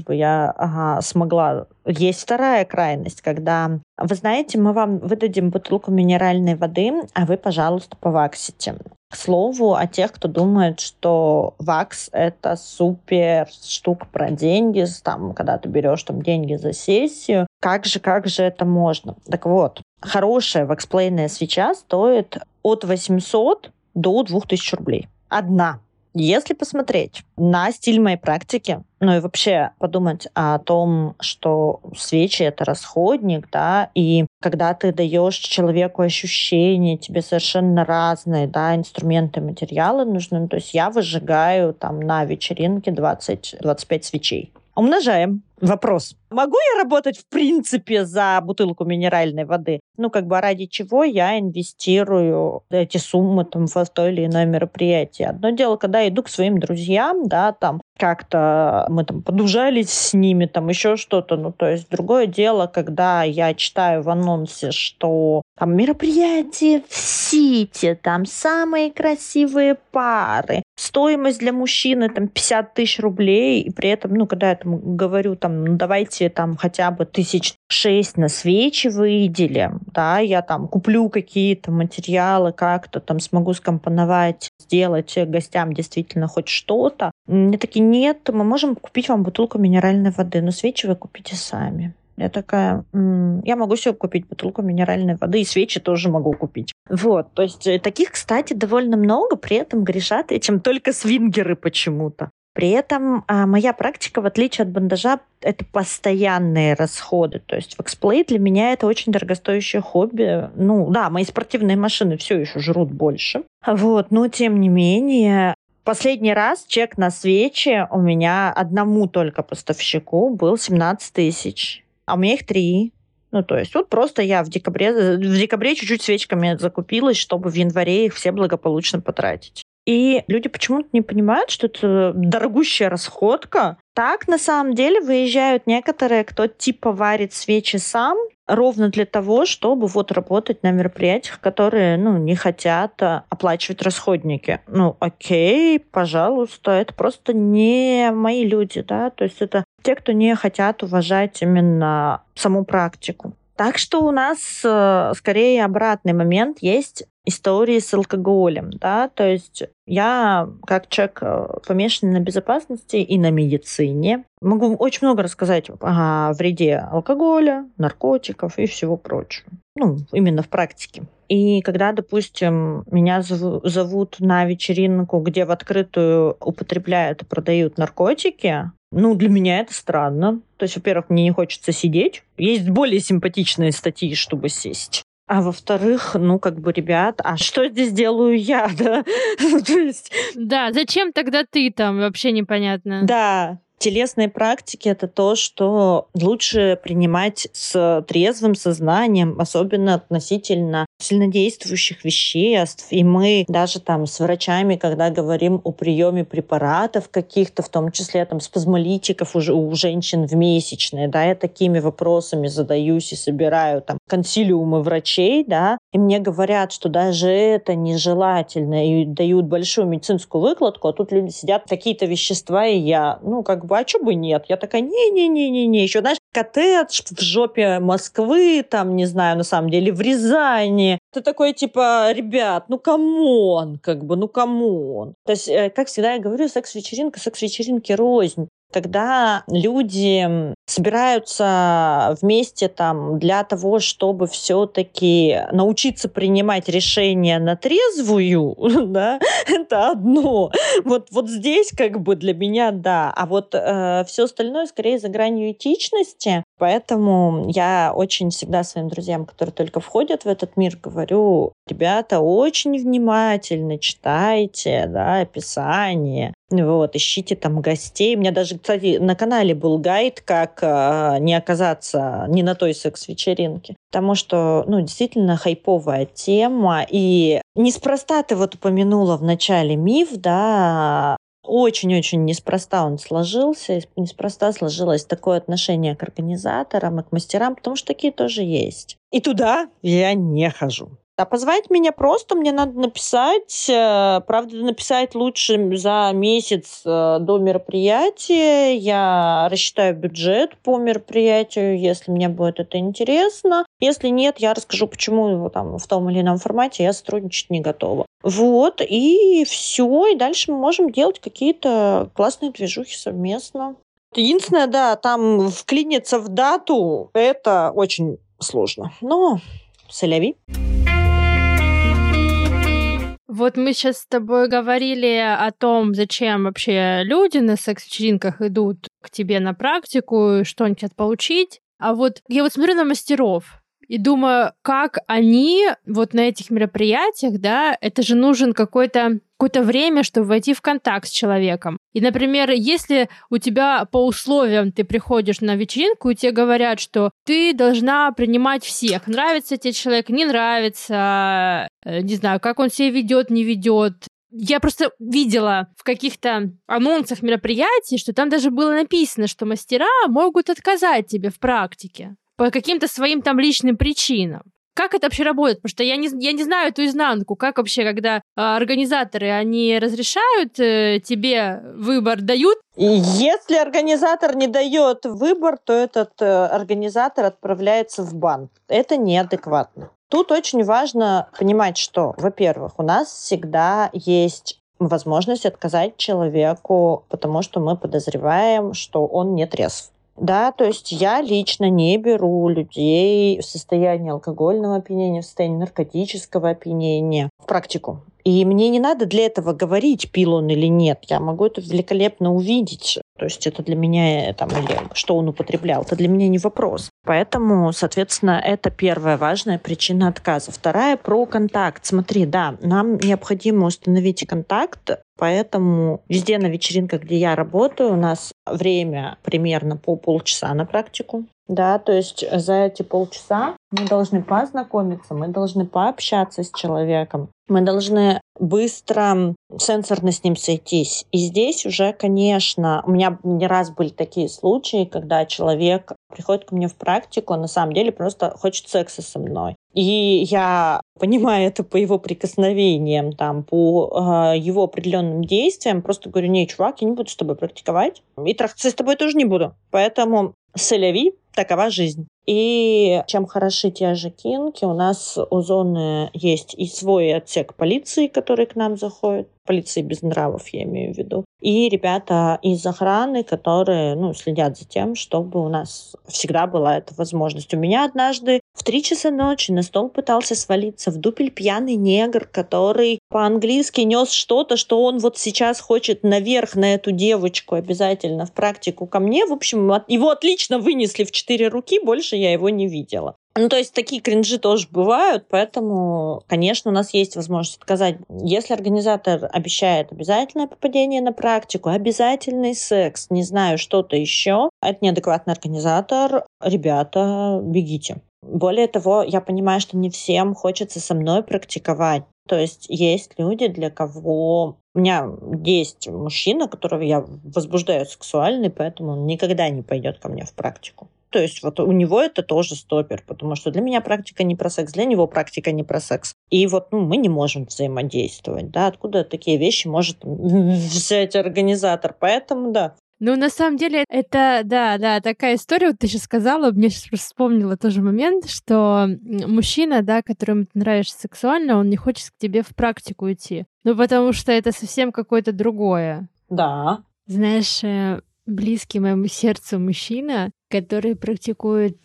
я смогла. Есть вторая крайность, когда, вы знаете, мы вам выдадим бутылку минеральной воды, а вы, пожалуйста, поваксите. К слову, о тех, кто думает, что вакс — это супер штука про деньги, там, когда ты берешь там деньги за сессию. Как же это можно? Так вот, хорошая ваксплейная свеча стоит от 800 до 2000 рублей. Одна. Если посмотреть на стиль моей практики, ну и вообще подумать о том, что свечи — это расходник, да, и когда ты даешь человеку ощущения, тебе совершенно разные, да, инструменты, материалы нужны. То есть я выжигаю там на вечеринке 20-25 свечей. Умножаем. Вопрос. Могу я работать, в принципе, за бутылку минеральной воды? Ну, как бы ради чего я инвестирую эти суммы там в то или иное мероприятие? Одно дело, когда иду к своим друзьям, да, там как-то мы там подружились с ними, там еще что-то. Ну, то есть другое дело, когда я читаю в анонсе, что там мероприятие в Сити, там самые красивые пары, стоимость для мужчины там 50 тысяч рублей, и при этом, ну, когда я там говорю, там, давайте там хотя бы 6 тысяч на свечи выделим, да, я там куплю какие-то материалы, как-то там смогу скомпоновать, сделать гостям действительно хоть что-то. Мне такие: нет, мы можем купить вам бутылку минеральной воды, но свечи вы купите сами. Я такая: я могу себе купить бутылку минеральной воды, и свечи тоже могу купить. Вот, то есть таких, кстати, довольно много, при этом грешат этим только свингеры почему-то. При этом моя практика, в отличие от бандажа, это постоянные расходы. То есть ваксплей для меня это очень дорогостоящее хобби. Ну да, мои спортивные машины все еще жрут больше. Вот, но тем не менее... Последний раз чек на свечи у меня одному только поставщику был 17 тысяч. А у меня их 3. Ну, то есть вот просто я в декабре чуть-чуть свечками закупилась, чтобы в январе их все благополучно потратить. И люди почему-то не понимают, что это дорогущая расходка. Так, на самом деле, выезжают некоторые, кто типа варит свечи сам, ровно для того, чтобы вот работать на мероприятиях, которые, ну, не хотят оплачивать расходники. Ну, окей, пожалуйста, это просто не мои люди, да, то есть это те, кто не хотят уважать именно саму практику. Так что у нас скорее обратный момент есть истории с алкоголем, да, то есть я, как человек, помешанный на безопасности и на медицине, могу очень много рассказать о вреде алкоголя, наркотиков и всего прочего, ну, именно в практике. И когда, допустим, меня зовут на вечеринку, где в открытую употребляют и продают наркотики, ну, для меня это странно. То есть, во-первых, мне не хочется сидеть. Есть более симпатичные статьи, чтобы сесть. А во-вторых, ну, как бы, ребят, а что здесь делаю я, да? То есть... Да, зачем тогда ты там? Вообще непонятно. Да. Телесные практики — это то, что лучше принимать с трезвым сознанием, особенно относительно сильнодействующих веществ. И мы даже там с врачами, когда говорим о приеме препаратов каких-то, в том числе там спазмолитиков у женщин в месячные, да, я такими вопросами задаюсь и собираю там консилиумы врачей, да, и мне говорят, что даже это нежелательно, и дают большую медицинскую выкладку, а тут люди сидят, какие-то вещества, и я, ну, как бы, а чё бы нет? Я такая: не-не-не-не-не. Еще, знаешь, коттедж в жопе Москвы, там, не знаю, на самом деле, в Рязани. Ты такой, типа: ребят, ну камон, как бы, ну камон. То есть, как всегда я говорю, секс-вечеринка, секс-вечеринки рознь. Когда люди собираются вместе там для того, чтобы все-таки научиться принимать решения на трезвую, да, это одно. Вот здесь как бы для меня да, а вот все остальное скорее за гранью этичности. Поэтому я очень всегда своим друзьям, которые только входят в этот мир, говорю: ребята, очень внимательно читайте, да, описание, Вот, ищите там гостей. У меня даже, кстати, на канале был гайд, как не оказаться не на той секс-вечеринке. Потому что, ну, действительно хайповая тема. И неспроста ты вот упомянула в начале миф, да, очень-очень неспроста он сложился, неспроста сложилось такое отношение к организаторам и к мастерам, потому что такие тоже есть. И туда я не хожу. А позвать меня просто, мне надо написать, правда, написать лучше за месяц до мероприятия, я рассчитаю бюджет по мероприятию, если мне будет это интересно. Если нет, я расскажу, почему там, в том или ином формате я сотрудничать не готова. Вот, и все, и дальше мы можем делать какие-то классные движухи совместно. Единственное, да, там вклиниться в дату, это очень сложно, но сэляви. Вот мы сейчас с тобой говорили о том, зачем вообще люди на секс-вечеринках идут к тебе на практику, что-нибудь от получить. А вот я вот смотрю на мастеров и думаю, как они вот на этих мероприятиях, да, это же нужен какое-то время, чтобы войти в контакт с человеком. И, например, если у тебя по условиям ты приходишь на вечеринку, и тебе говорят, что ты должна принимать всех. Нравится тебе человек, не нравится, не знаю, как он себя ведет, не ведет. Я просто видела в каких-то анонсах мероприятий, что там даже было написано, что мастера могут отказать тебе в практике по каким-то своим там личным причинам. Как это вообще работает? Потому что я не знаю эту изнанку. Как вообще, когда организаторы, они разрешают тебе выбор, дают? Если организатор не дает выбор, то этот организатор отправляется в бан. Это неадекватно. Тут очень важно понимать, что, во-первых, у нас всегда есть возможность отказать человеку, потому что мы подозреваем, что он не трезв. Да, то есть я лично не беру людей в состоянии алкогольного опьянения, в состоянии наркотического опьянения в практику. И мне не надо для этого говорить, пил он или нет. Я могу это великолепно увидеть. То есть это для меня, там, или что он употреблял, это для меня не вопрос. Поэтому, соответственно, это первая важная причина отказа. Вторая — про контакт. Смотри, да, нам необходимо установить контакт, поэтому везде на вечеринках, где я работаю, у нас время примерно по полчаса на практику. Да, то есть за эти полчаса мы должны познакомиться, мы должны пообщаться с человеком, мы должны быстро сенсорно с ним сойтись. И здесь уже, конечно, у меня не раз были такие случаи, когда человек приходит ко мне в практику, он на самом деле просто хочет секса со мной. И я понимаю это по его прикосновениям, там, по его определенным действиям, просто говорю: не, чувак, я не буду с тобой практиковать, и трахаться с тобой тоже не буду. Поэтому сэляви. Такова жизнь. И чем хороши те же кинки, у нас у зоны есть и свой отсек полиции, который к нам заходит. Полиции без нравов, я имею в виду. И ребята из охраны, которые, ну, следят за тем, чтобы у нас всегда была эта возможность. У меня однажды в 3 часа ночи на стол пытался свалиться в дупель пьяный негр, который по-английски нес что-то, что он вот сейчас хочет наверх на эту девочку обязательно в практику ко мне. В общем, его отлично вынесли в 4 руки, больше я его не видела. Ну, то есть такие кринжи тоже бывают, поэтому, конечно, у нас есть возможность отказать. Если организатор обещает обязательное попадение на практику, обязательный секс, не знаю, что-то еще, это неадекватный организатор, ребята, бегите. Более того, я понимаю, что не всем хочется со мной практиковать. То есть есть люди, для кого... У меня есть мужчина, которого я возбуждаю сексуально, поэтому он никогда не пойдет ко мне в практику. То есть вот у него это тоже стопер, потому что для меня практика не про секс, для него практика не про секс. И вот, ну, мы не можем взаимодействовать, да, откуда такие вещи может взять организатор, поэтому да. Ну, на самом деле, это, да, такая история, вот ты сейчас сказала, мне сейчас просто вспомнила тоже момент, что мужчина, да, которому ты нравишься сексуально, он не хочет к тебе в практику идти, ну, потому что это совсем какое-то другое. Да. Знаешь, близкий моему сердцу мужчина, который практикует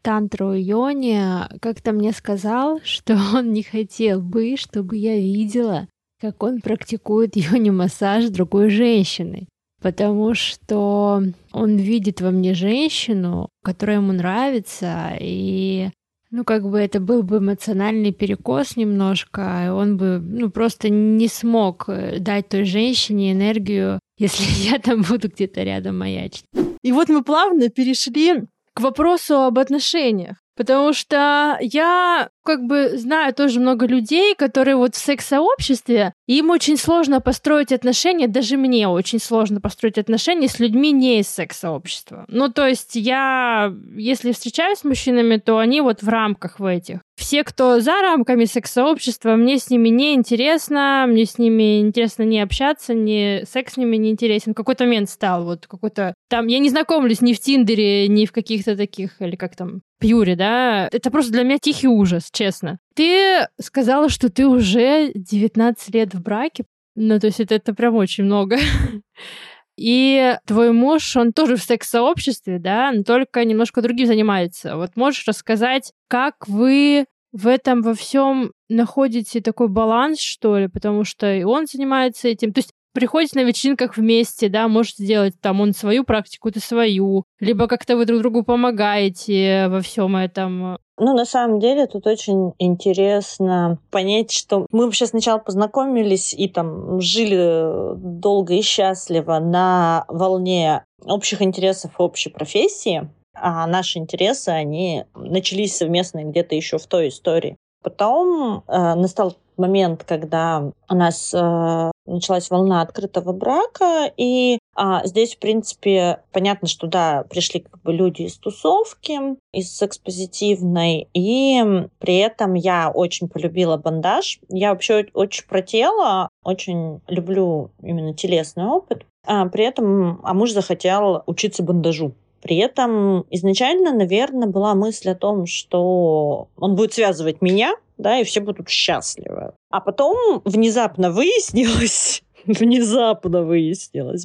тантру и йони, как-то мне сказал, что он не хотел бы, чтобы я видела, как он практикует йони-массаж другой женщины, потому что он видит во мне женщину, которая ему нравится, и Ну, как бы это был бы эмоциональный перекос немножко, он бы, ну, просто не смог дать той женщине энергию, если я там буду где-то рядом маячить. И вот мы плавно перешли к вопросу об отношениях, потому что я как бы знаю тоже много людей, которые вот в секс-сообществе, им очень сложно построить отношения, даже мне очень сложно построить отношения с людьми не из секс-сообщества. Ну, то есть я, если встречаюсь с мужчинами, то они вот в рамках в этих. Все, кто за рамками секс-сообщества, мне с ними не интересно, мне с ними интересно не общаться, не секс с ними не интересен. В какой-то момент стал вот какой-то... Там я не знакомлюсь ни в Тиндере, ни в каких-то таких, или как там, Пьюре, да? Это просто для меня тихий ужас, честно. Ты сказала, что ты уже 19 лет в браке. Ну, то есть это прям очень много. И твой муж, он тоже в секс-сообществе, да, но только немножко другим занимается. Вот можешь рассказать, как вы в этом во всем находите такой баланс, что ли? Потому что и он занимается этим. То есть приходите на вечеринках вместе, да, можете делать там он свою практику, ты свою, либо как-то вы друг другу помогаете во всем этом. Ну, на самом деле, тут очень интересно понять, что мы вообще сначала познакомились и там жили долго и счастливо на волне общих интересов и общей профессии, а наши интересы, они начались совместно где-то еще в той истории. Потом настал момент, когда у нас началась волна открытого брака, и здесь, в принципе, понятно, что, да, пришли как бы люди из тусовки, из секс-позитивной, и при этом я очень полюбила бандаж. Я вообще очень про тело, очень люблю именно телесный опыт, при этом муж захотел учиться бандажу. При этом изначально, наверное, была мысль о том, что он будет связывать меня, да, и все будут счастливы. А потом внезапно выяснилось,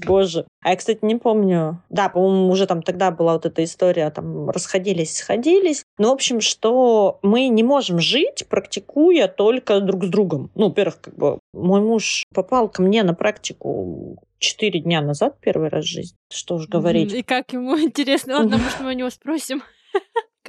боже. А я, кстати, не помню. Да, по-моему, уже там тогда была вот эта история, там расходились, сходились. Ну, в общем, что мы не можем жить, практикуя только друг с другом. Ну, во-первых, как бы мой муж попал ко мне на практику 4 дня назад первый раз в жизни. Что уж говорить. И как ему интересно. Ладно, может, мы у него спросим.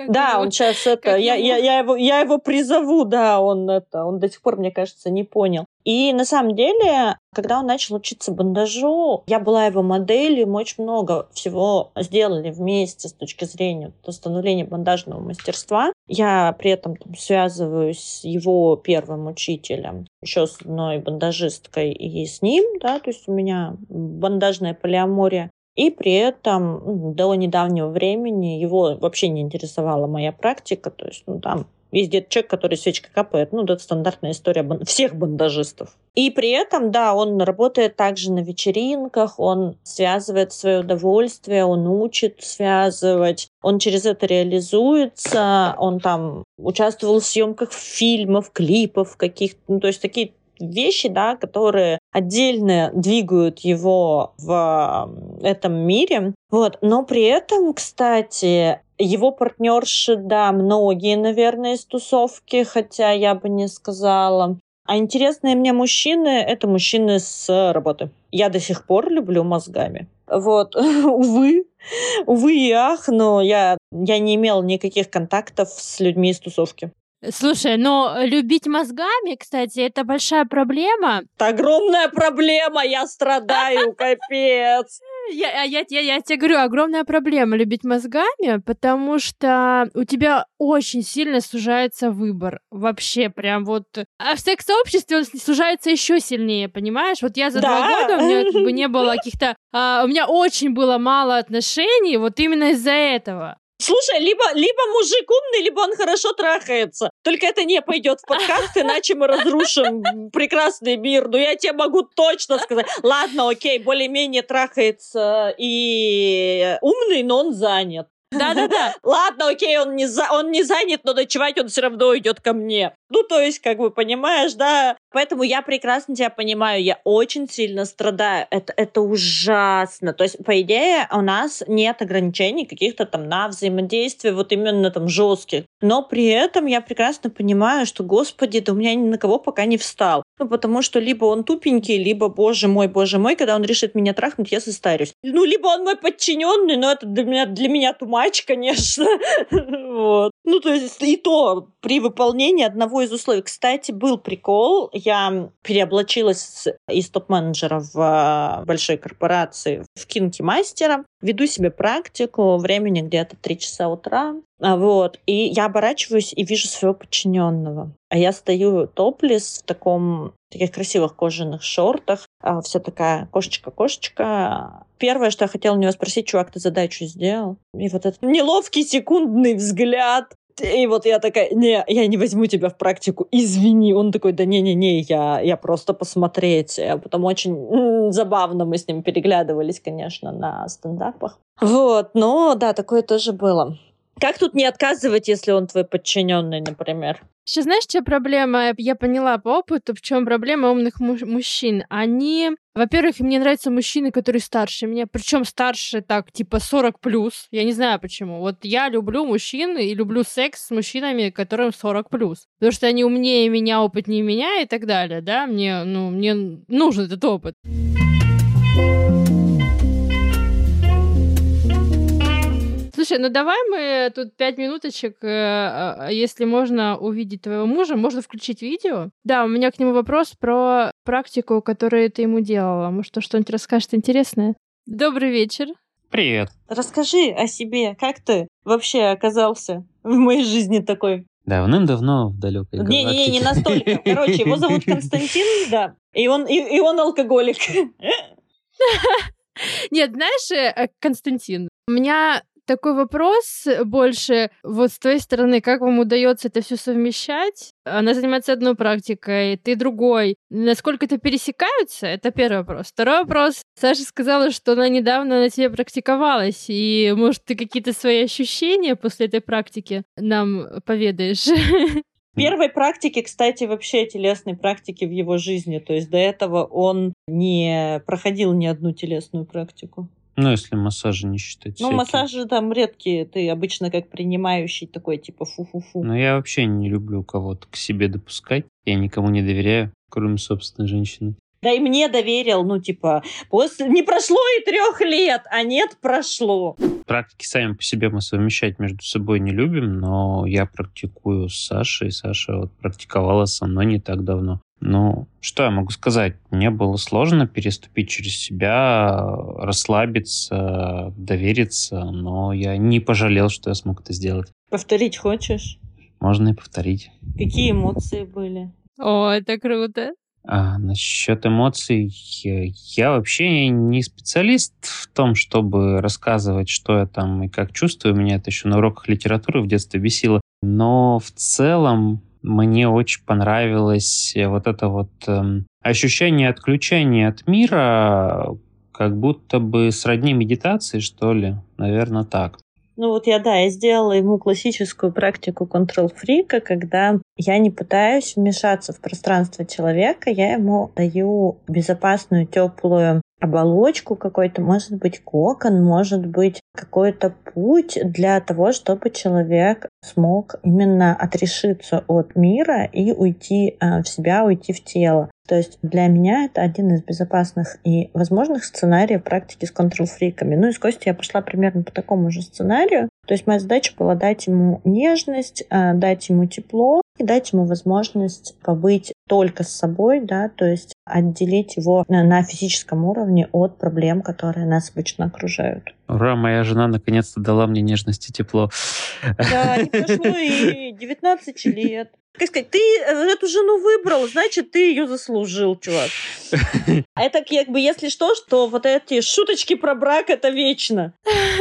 Да, он сейчас это... Я его призову, да, он до сих пор, мне кажется, не понял. И на самом деле, когда он начал учиться бандажу, я была его моделью, мы очень много всего сделали вместе с точки зрения становления бандажного мастерства. Я при этом там связываюсь с его первым учителем, еще с одной бандажисткой и с ним, да, то есть у меня бандажная полиамория. И при этом до недавнего времени его вообще не интересовала моя практика. То есть, ну, там есть где-то человек, который свечкой капает. Ну, это стандартная история всех бандажистов. И при этом, да, он работает также на вечеринках, он связывает свое удовольствие, он учит связывать, он через это реализуется, он там участвовал в съемках фильмов, клипов каких-то, ну, то есть такие вещи, да, которые отдельно двигают его в этом мире. Вот. Но при этом, кстати, его партнерши, да, многие, наверное, из тусовки, хотя я бы не сказала. А интересные мне мужчины — это мужчины с работы. Я до сих пор люблю мозгами. Вот, увы и ах, но я не имела никаких контактов с людьми из тусовки. Слушай, но любить мозгами, кстати, это большая проблема. Это огромная проблема, я страдаю, капец. Я тебе говорю, огромная проблема любить мозгами, потому что у тебя очень сильно сужается выбор. Вообще прям вот... А в секс-сообществе он сужается еще сильнее, понимаешь? Вот я за 2 года, у меня как бы не было каких-то... У меня очень было мало отношений вот именно из-за этого. Слушай, либо мужик умный, либо он хорошо трахается. Только это не пойдет в подкаст, иначе мы разрушим прекрасный мир. Но я тебе могу точно сказать. Ладно, окей, более-менее трахается и умный, но он занят. Да-да-да. Ладно, окей, он не занят, но ночевать он все равно идет ко мне. Ну, то есть, как бы, понимаешь, да? Поэтому я прекрасно тебя понимаю, я очень сильно страдаю. Это ужасно. То есть, по идее, у нас нет ограничений каких-то там на взаимодействие, вот именно там жестких. Но при этом я прекрасно понимаю, что, господи, да у меня ни на кого пока не встал. Ну, потому что либо он тупенький, либо, боже мой, когда он решит меня трахнуть, я состарюсь. Ну, либо он мой подчиненный, но это для меня тумач, конечно. Вот. Ну, то есть и то при выполнении одного из условий. Кстати, был прикол. Я переоблачилась из топ-менеджера в большой корпорации в кинки-мастера. Веду себе практику, времени где-то 3 часа утра. Вот. И я оборачиваюсь и вижу своего подчиненного. А я стою топлес в таких красивых кожаных шортах. Вся такая кошечка-кошечка. Первое, что я хотела у него спросить: чувак, ты задачу сделал? И вот этот неловкий секундный взгляд. И вот я такая: не, я не возьму тебя в практику, извини. Он такой: да не-не-не, я просто посмотреть. Потом очень забавно мы с ним переглядывались, конечно, на стендапах. Вот, но да, такое тоже было. Как тут не отказывать, если он твой подчиненный, например? Сейчас знаешь, что проблема? Я поняла по опыту, в чем проблема умных мужчин. Они, во-первых, мне нравятся мужчины, которые старше меня, причем старше так, типа 40+. Я не знаю почему. Вот я люблю мужчин и люблю секс с мужчинами, которым 40+. Потому что они умнее меня, опытнее меня и так далее, да? Мне нужен этот опыт. Слушай, ну давай мы тут 5 минуточек, если можно увидеть твоего мужа, можно включить видео. Да, у меня к нему вопрос про практику, которую ты ему делала. Может, он что-нибудь расскажет интересное? Добрый вечер. Привет. Расскажи о себе. Как ты вообще оказался в моей жизни такой? Давным-давно в далекой галактике. Не-не-не, не настолько. Короче, его зовут Константин, да, и он алкоголик. Нет, знаешь, Константин, у меня... Такой вопрос больше вот с твоей стороны, как вам удается это все совмещать? Она занимается одной практикой, ты другой. Насколько это пересекаются? Это первый вопрос. Второй вопрос. Саша сказала, что она недавно на тебе практиковалась, и, может, ты какие-то свои ощущения после этой практики нам поведаешь? Первой практики, кстати, вообще телесной практики в его жизни. То есть до этого он не проходил ни одну телесную практику. Ну, если массажи не считать. Ну, всякие. Массажи там редкие. Ты обычно как принимающий такой, типа, фу-фу-фу. Но я вообще не люблю кого-то к себе допускать. Я никому не доверяю, кроме собственной женщины. Да и мне доверил, не прошло и 3 лет, а нет, прошло. Практики сами по себе мы совмещать между собой не любим, но я практикую с Сашей. Саша вот практиковала со мной не так давно. Ну, что я могу сказать? Мне было сложно переступить через себя, расслабиться, довериться, но я не пожалел, что я смог это сделать. Повторить хочешь? Можно и повторить. Какие эмоции были? О, это круто! А насчет эмоций, я вообще не специалист в том, чтобы рассказывать, что я там и как чувствую. Меня это еще на уроках литературы в детстве бесило. Но в целом мне очень понравилось вот это ощущение отключения от мира, как будто бы сродни медитации, что ли, наверное, так. Я сделала ему классическую практику Control-Frica, когда я не пытаюсь вмешаться в пространство человека, я ему даю безопасную, теплую оболочку какой-то, может быть, кокон, может быть, какой-то путь для того, чтобы человек смог именно отрешиться от мира и уйти в себя, уйти в тело. То есть для меня это один из безопасных и возможных сценариев практики с контрол-фриками. Ну и с Костей я пошла примерно по такому же сценарию. То есть моя задача была дать ему нежность, дать ему тепло и дать ему возможность побыть только с собой, да, то есть отделить его на физическом уровне от проблем, которые нас обычно окружают. Ура, моя жена наконец-то дала мне нежность и тепло. Да, не прошло и 19 лет. Как сказать, ты эту жену выбрал, значит, ты ее заслужил, чувак. А это если что, что вот эти шуточки про брак, это вечно.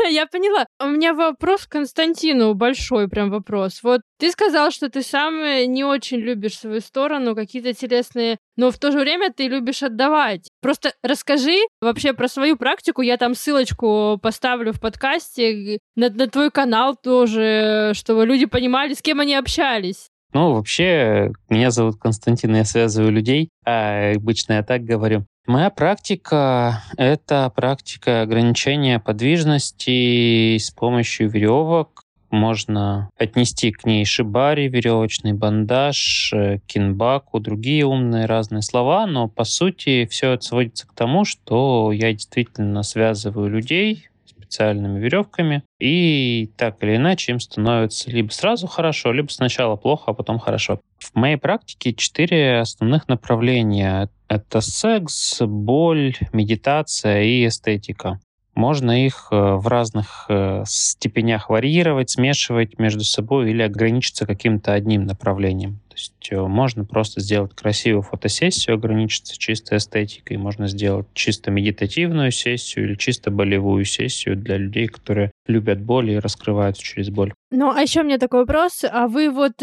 Я поняла. У меня вопрос к Константину, большой прям вопрос. Вот ты сказал, что ты сам не очень любишь свою сторону, какие-то телесные, но в то же время ты любишь отдавать. Просто расскажи вообще про свою практику, я там ссылочку поставлю в подкасте, на твой канал тоже, чтобы люди понимали, с кем они общались. Ну, вообще, меня зовут Константин, я связываю людей, а обычно я так говорю. Моя практика — это практика ограничения подвижности с помощью веревок. можно отнести к ней шибари, веревочный бандаж, кинбаку, другие умные разные слова, но по сути все это сводится к тому, что я действительно связываю людей специальными веревками, и так или иначе им становится либо сразу хорошо, либо сначала плохо, а потом хорошо. В моей практике 4 основных направления. Это секс, боль, медитация и эстетика. Можно их в разных степенях варьировать, смешивать между собой или ограничиться каким-то одним направлением. То есть можно просто сделать красивую фотосессию, ограничиться чисто эстетикой. Можно сделать чисто медитативную сессию или чисто болевую сессию для людей, которые любят боль и раскрываются через боль. Ну, а еще у меня такой вопрос. А вы вот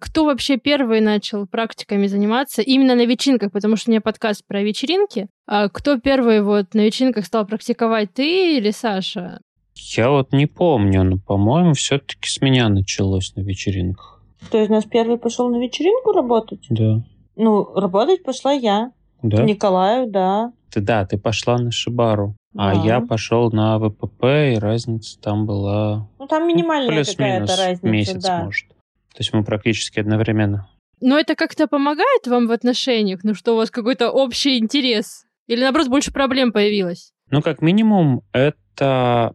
кто вообще первый начал практиками заниматься? Именно на вечеринках, потому что у меня подкаст про вечеринки. А кто первый вот на вечеринках стал практиковать, ты или Саша? Я вот не помню, но, по-моему, все-таки с меня началось на вечеринках. То есть у нас первый пошел на вечеринку работать? Да. Ну, работать пошла я. Да? К Николаю, да. Ты пошла на шибару, да. А я пошел на ВПП, и разница там была... Ну, там минимальная какая-то разница, месяц, да. Может. То есть мы практически одновременно. Но это как-то помогает вам в отношениях? Ну, что у вас какой-то общий интерес? Или, наоборот, больше проблем появилось? Ну, как минимум, это...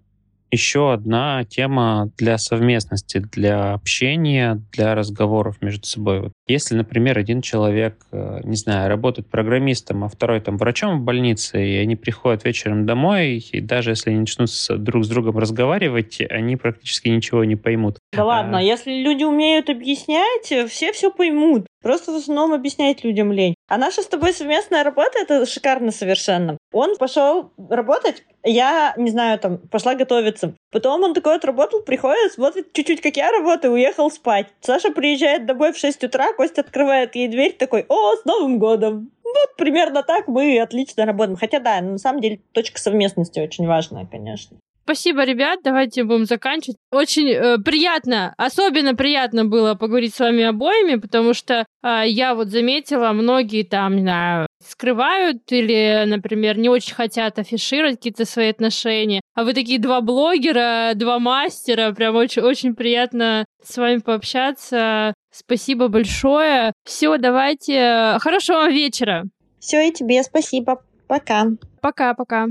Еще одна тема для совместности, для общения, для разговоров между собой. Вот если, например, один человек, не знаю, работает программистом, а второй там врачом в больнице, и они приходят вечером домой, и даже если они начнут друг с другом разговаривать, они практически ничего не поймут. Да ладно, если люди умеют объяснять, все все поймут. Просто в основном объяснять людям лень. А наша с тобой совместная работа — это шикарно совершенно. Он пошел работать, я, не знаю, там, пошла готовиться. Потом он такой отработал, приходит, смотрит чуть-чуть, как я работаю, уехал спать. Саша приезжает домой в 6 утра, Костя открывает ей дверь, такой: «О, с Новым годом!» Вот примерно так мы отлично работаем. Хотя да, на самом деле точка совместности очень важная, конечно. Спасибо, ребят, давайте будем заканчивать. Очень приятно, особенно приятно было поговорить с вами обоими, потому что я вот заметила, многие там, не знаю, скрывают или, например, не очень хотят афишировать какие-то свои отношения. А вы такие 2 блогера, 2 мастера, прям очень-очень приятно с вами пообщаться. Спасибо большое. Все, давайте, хорошего вам вечера. Все, и тебе спасибо. Пока. Пока-пока.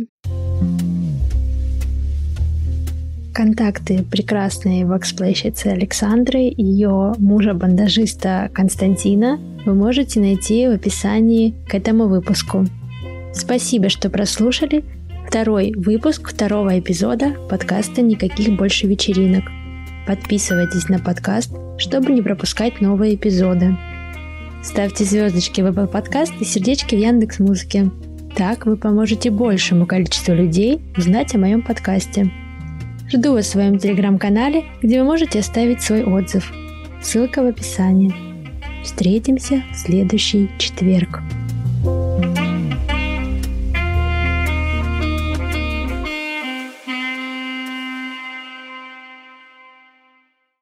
Контакты прекрасной ваксплейщицы Александры и ее мужа-бандажиста Константина вы можете найти в описании к этому выпуску. Спасибо, что прослушали 2-й выпуск 2-го эпизода подкаста «Никаких больше вечеринок». Подписывайтесь на подкаст, чтобы не пропускать новые эпизоды. Ставьте звездочки в Apple Podcast и сердечки в Яндекс.Музыке. Так вы поможете большему количеству людей узнать о моем подкасте. Жду вас в своем телеграм-канале, где вы можете оставить свой отзыв. Ссылка в описании. Встретимся в следующий четверг.